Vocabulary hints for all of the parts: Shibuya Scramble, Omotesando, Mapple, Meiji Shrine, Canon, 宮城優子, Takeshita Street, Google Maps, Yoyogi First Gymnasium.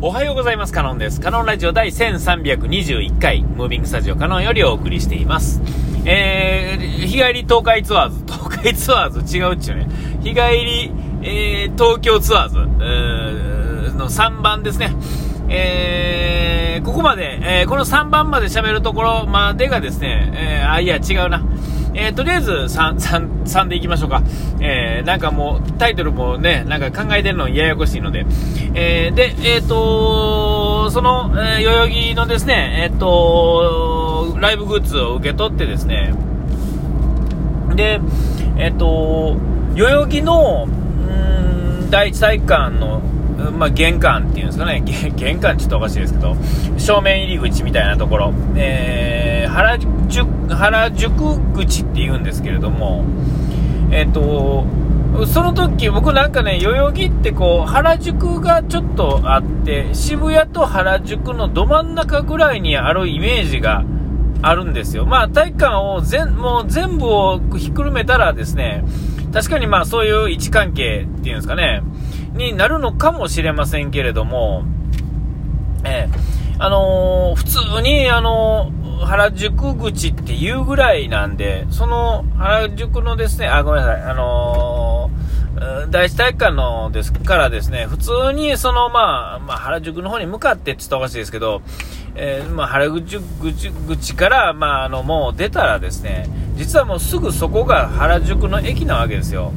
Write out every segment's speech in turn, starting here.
おはようございます。カノンです。カノンラジオ第1321回ムービングスタジオカノンよりお送りしています。日帰り東海ツアーズ違うっちゅうね。日帰り、東京ツアーズの3番ですね。ここまで、この3番まで喋るところまでがですね、とりあえず3でいきましょうか。なんかもうタイトルもね、なんか考えてるのややこしいので、その、代々木のですね、ライブグッズを受け取ってですね、で、代々木の第一体育館の玄関っていうんですかね、玄関ちょっとおかしいですけど、正面入り口みたいなところ、原宿口っていうんですけれども、その時僕なんかね、代々木ってこう原宿がちょっとあって、渋谷と原宿のど真ん中ぐらいにあるイメージがあるんですよ。体育館をもう全部をひっくるめたらですね、確かにそういう位置関係っていうんですかねになるのかもしれませんけれども、普通に原宿口っていうぐらいなんで、その原宿のですね、第一体育館のですからですね、普通にその原宿の方に向かってって言ったらおかしいですけど、原宿口からもう出たらですね、実はもうすぐそこが原宿の駅なわけですよ。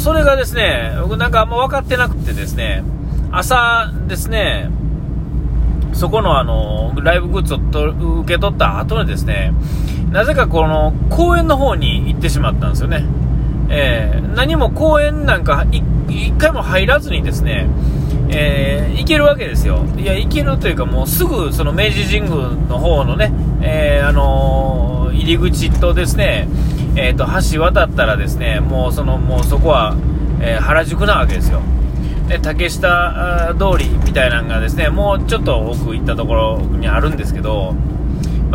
それがですね、僕なんかあんま分かってなくてですね、朝ですね、そこのライブグッズを受け取った後にですね、なぜかこの公園の方に行ってしまったんですよね。何も公園なんか一回も入らずにですね、行けるわけですよ。行けるというか、もうすぐその明治神宮の方のね、入り口とですね、橋渡ったらですね、もうそこは、原宿なわけですよ。で、竹下通りみたいなのがですね、もうちょっと奥行ったところにあるんですけど、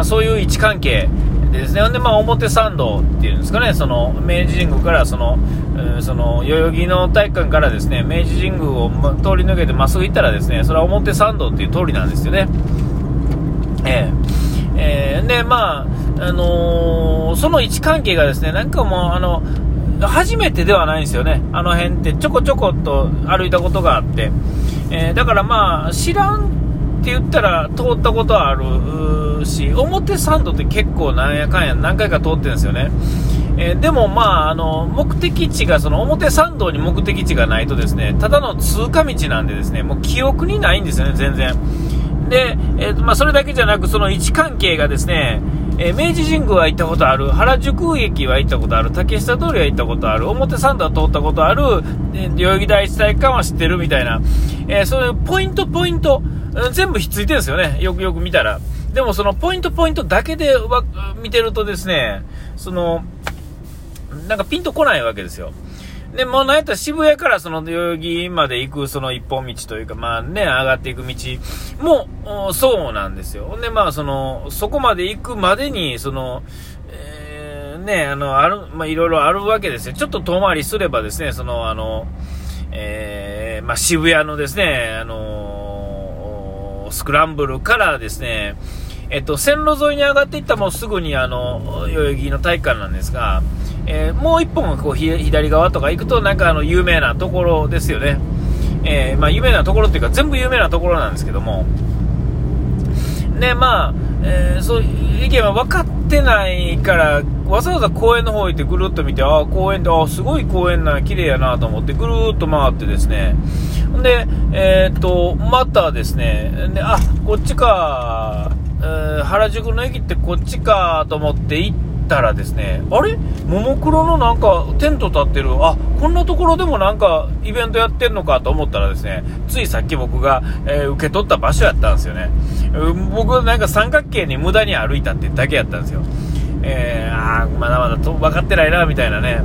そういう位置関係でですね、ほんで表参道っていうんですかね、その明治神宮からその代々木の体育館からですね、明治神宮を通り抜けてまっすぐ行ったらですね、それは表参道っていう通りなんですよね。でその位置関係がですね、なんかもう初めてではないんですよね。あの辺ってちょこちょこっと歩いたことがあって、だから知らんって言ったら通ったことはあるし、表参道って結構なんやかんや何回か通ってるんですよね。でも目的地がその表参道に目的地がないとですね、ただの通過道なんでですね、もう記憶にないんですよね、全然。で、それだけじゃなく、その位置関係がですね、明治神宮は行ったことある、原宿駅は行ったことある、竹下通りは行ったことある、表参道は通ったことある、代々木第一体育館は知ってるみたいな、そういうポイント全部ひっついてるんですよね、よくよく見たら。でもそのポイントだけで見てるとですね、そのなんかピンとこないわけですよ。でもうなんやったら渋谷からその代々木まで行くその一本道というか、上がっていく道もそうなんですよ。でそこまで行くまでにその、いろいろあるわけですよ。ちょっと遠回りすればですね、その渋谷のですね、スクランブルからですね、線路沿いに上がっていったらもうすぐに代々木の体育館なんですが、もう一本こう左側とか行くとなんか有名なところですよね。有名なところっていうか全部有名なところなんですけども、そういう意見は分かってないから、わざわざ公園の方行ってぐるっと見て、公園ですごい公園な、綺麗やなと思ってぐるーっと回ってですね、でまたですね、でこっちか、原宿の駅ってこっちかと思って行ってたらですね、あれももクロのなんかテント立ってる、こんなところでもなんかイベントやってんのかと思ったらですね、ついさっき僕が、受け取った場所やったんですよね。僕なんか三角形に無駄に歩いたってだけやったんですよ。まだまだと分かってないなみたいなね。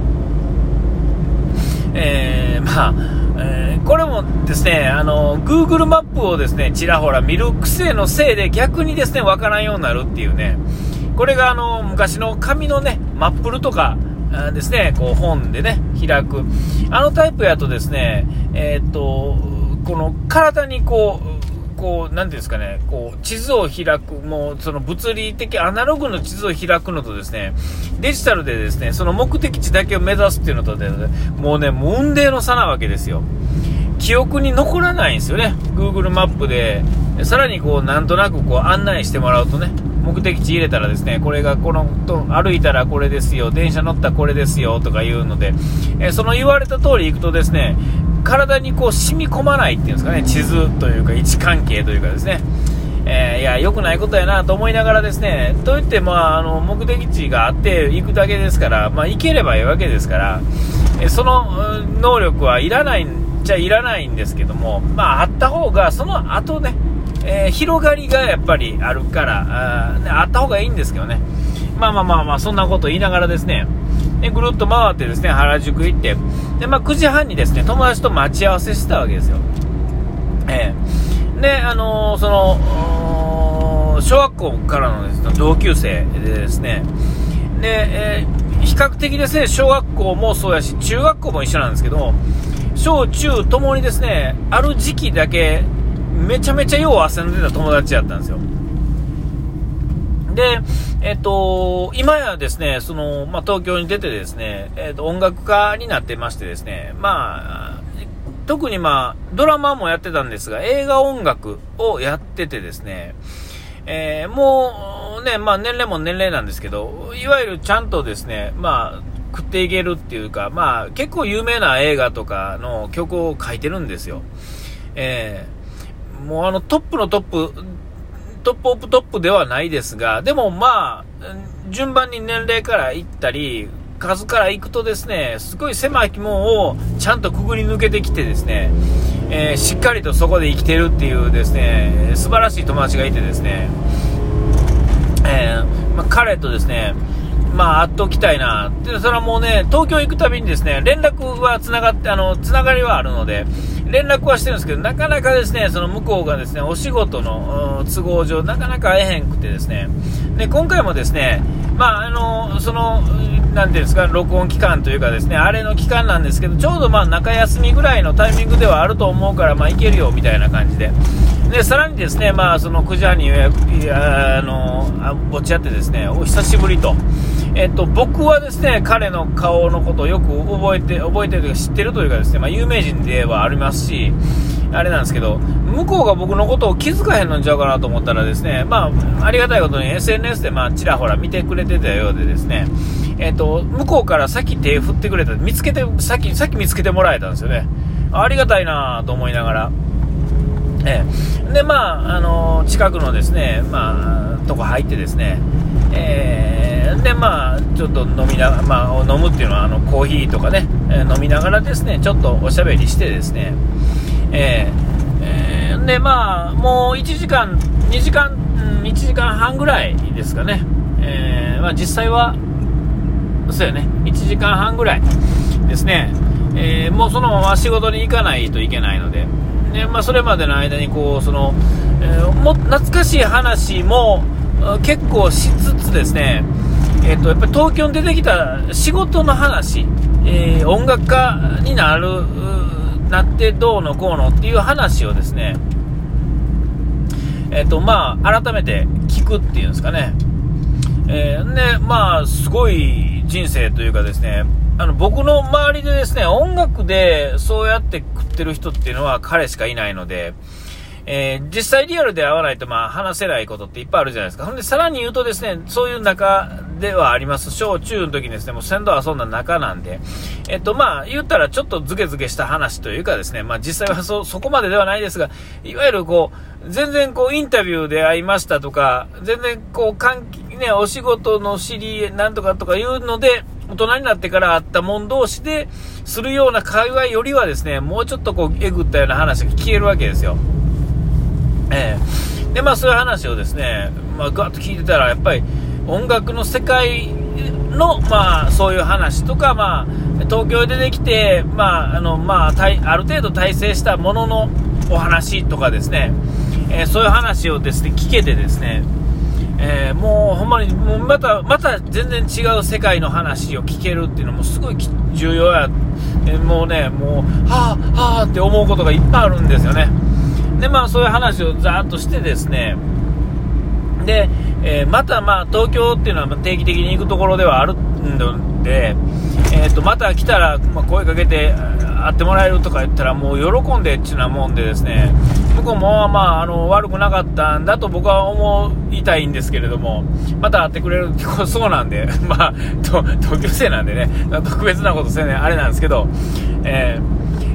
これもですね、Google マップをですねちらほら見る癖のせいで逆にですね分からんようになるっていうね。これが昔の紙のねマップルとかですね、こう本でね開くあのタイプやとですね、この体にこうなんていうんですかね、こう地図を開く、もうその物理的アナログの地図を開くのとですね、デジタルでですねその目的地だけを目指すっていうのとで、もうね雲泥の差なわけですよ。記憶に残らないんですよね。 Google マップでさらにこうなんとなくこう案内してもらうとね、目的地入れたらですね、これがこの歩いたらこれですよ、電車乗ったらこれですよとかいうので、その言われた通り行くとですね、体にこう染み込まないっていうんですかね、地図というか位置関係というかですね、いや良くないことやなと思いながらですね、といって目的地があって行くだけですから、行ければいいわけですから、その能力はいらないんじゃいらないんですけども、あった方がその後ね、広がりがやっぱりあるからあった方がいいんですけどね、そんなこと言いながらですね、ぐるっと回ってですね原宿行ってで、9時半にですね友達と待ち合わせしてたわけですよ。でその小学校からのですね同級生でですね、で、比較的ですね小学校もそうやし中学校も一緒なんですけど、小中ともにですねある時期だけめちゃめちゃよう遊んでた友達だったんですよ。で、今やですねその、東京に出てですね、音楽家になってましてですね、特にドラマもやってたんですが映画音楽をやっててですね、もうね、年齢も年齢なんですけど、いわゆるちゃんとですね食っていけるっていうか、結構有名な映画とかの曲を書いてるんですよ。もうトップのトップではないですが、でも順番に年齢からいったり数からいくとですね、すごい狭い門をちゃんとくぐり抜けてきてですね、しっかりとそこで生きてるっていうですね素晴らしい友達がいてですね、彼とですね会っときたいなって、それはもうね東京行くたびにですね連絡はつながってつながりはあるので連絡はしてるんですけど、なかなかですねその向こうがですねお仕事の都合上なかなか会えへんくてですね、で今回もですねそのなんていうんですか録音期間というかですねあれの期間なんですけど、ちょうど中休みぐらいのタイミングではあると思うから行けるよみたいな感じで、でさらにですねその9時半にぼっちやってですねお久しぶりと。僕はですね彼の顔のことをよく覚えてるというか知ってるというかですね、有名人ではありますしあれなんですけど、向こうが僕のことを気づかへんのんちゃうかなと思ったらですね、ありがたいことに SNS でちらほら見てくれてたようでですね、向こうから先手振ってくれた、先見つけてもらえたんですよね。ありがたいなと思いながら、で近くのですねとこ入ってですね、でちょっと飲むっていうのはコーヒーとかね飲みながらですねちょっとおしゃべりしてですね、でもう1時間半ぐらいですかね、実際はそうよね1時間半ぐらいですね、もうそのまま仕事に行かないといけないので、それまでの間に懐かしい話も結構しつつですね、やっぱり東京に出てきた仕事の話、音楽家になってどうのこうのっていう話をですね、改めて聞くっていうんですかね、すごい人生というかですね、僕の周りでですね音楽でそうやって食ってる人っていうのは彼しかいないので、実際リアルで会わないと話せないことっていっぱいあるじゃないですか。ほんでさらに言うとですねそういう中ではあります。小中の時にですねもう先導遊んだ中なんで、言ったらちょっとズケズケした話というかですね、実際はそこまでではないですが、いわゆる全然インタビューで会いましたとか、全然お仕事の知り合いなんとかとかいうので大人になってから会ったもん同士でするような会話よりはですね、もうちょっとえぐったような話が聞けるわけですよ。でそういう話をですねガッと聞いてたらやっぱり音楽の世界のそういう話とか東京に出てきてある程度大成したもののお話とかですね、そういう話をですね聞けてですね、もうほんまにまた全然違う世界の話を聞けるっていうのもすごい重要や、もうね、もうはぁ、はぁって思うことがいっぱいあるんですよね。で、まあそういう話をざーっとしてですね、で、またまあ東京っていうのは定期的に行くところではあるんで、また来たら声かけて会ってもらえるとか言ったらもう喜んでっちゅうなもんでですね、向こうもまあ悪くなかったんだと僕は思いたいんですけれども、また会ってくれるそうなんでまあ東京生なんでね、特別なことせねあれなんですけど、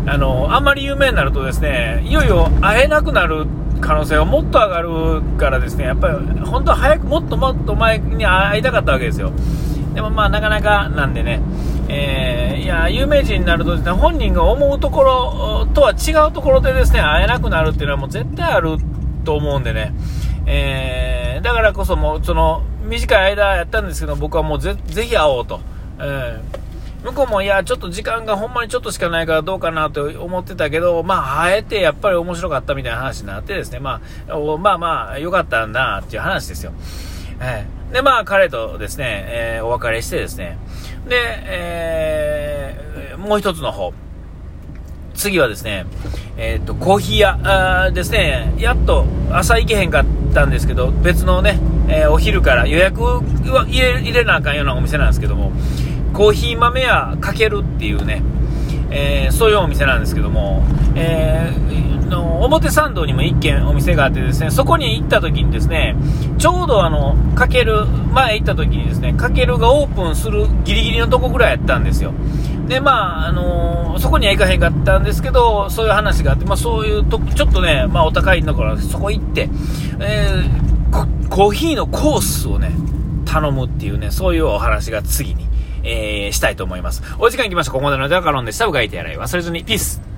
あんまり有名になるとですね、いよいよ会えなくなる可能性がもっと上がるからですね、やっぱり本当は早くもっと前に会いたかったわけですよ。でもまあなかなかなんでね、いや有名人になるとですね、本人が思うところとは違うところでですね会えなくなるっていうのはもう絶対あると思うんでね、だからこそもうその短い間やったんですけど、僕はもう ぜひ会おうと、向こうもいやちょっと時間がほんまにちょっとしかないからどうかなと思ってたけど、まあ会えてやっぱり面白かったみたいな話になってですね、まあ良かったんだっていう話ですよ。でまあ彼とですね、お別れしてですね、で、もう一つの方、次はですね、コーヒー屋ですね、やっと朝行けへんかったんですけど、別のね、お昼から予約を入れなあかんようなお店なんですけども、コーヒー豆屋かけるっていうね、そういうお店なんですけども、表参道にも1軒お店があってですね、そこに行った時にですね、ちょうどかける前行った時にですね、かけるがオープンするギリギリのとこぐらいやったんですよ。でまあそこには行かへんかったんですけど、そういう話があって、まあそういうとちょっとね、まあお高いんだからそこ行って、コーヒーのコースをね頼むっていうね、そういうお話が次に、したいと思います。お時間いきました。ここまでのではカロンでした。うがいてやらい忘れずにピース。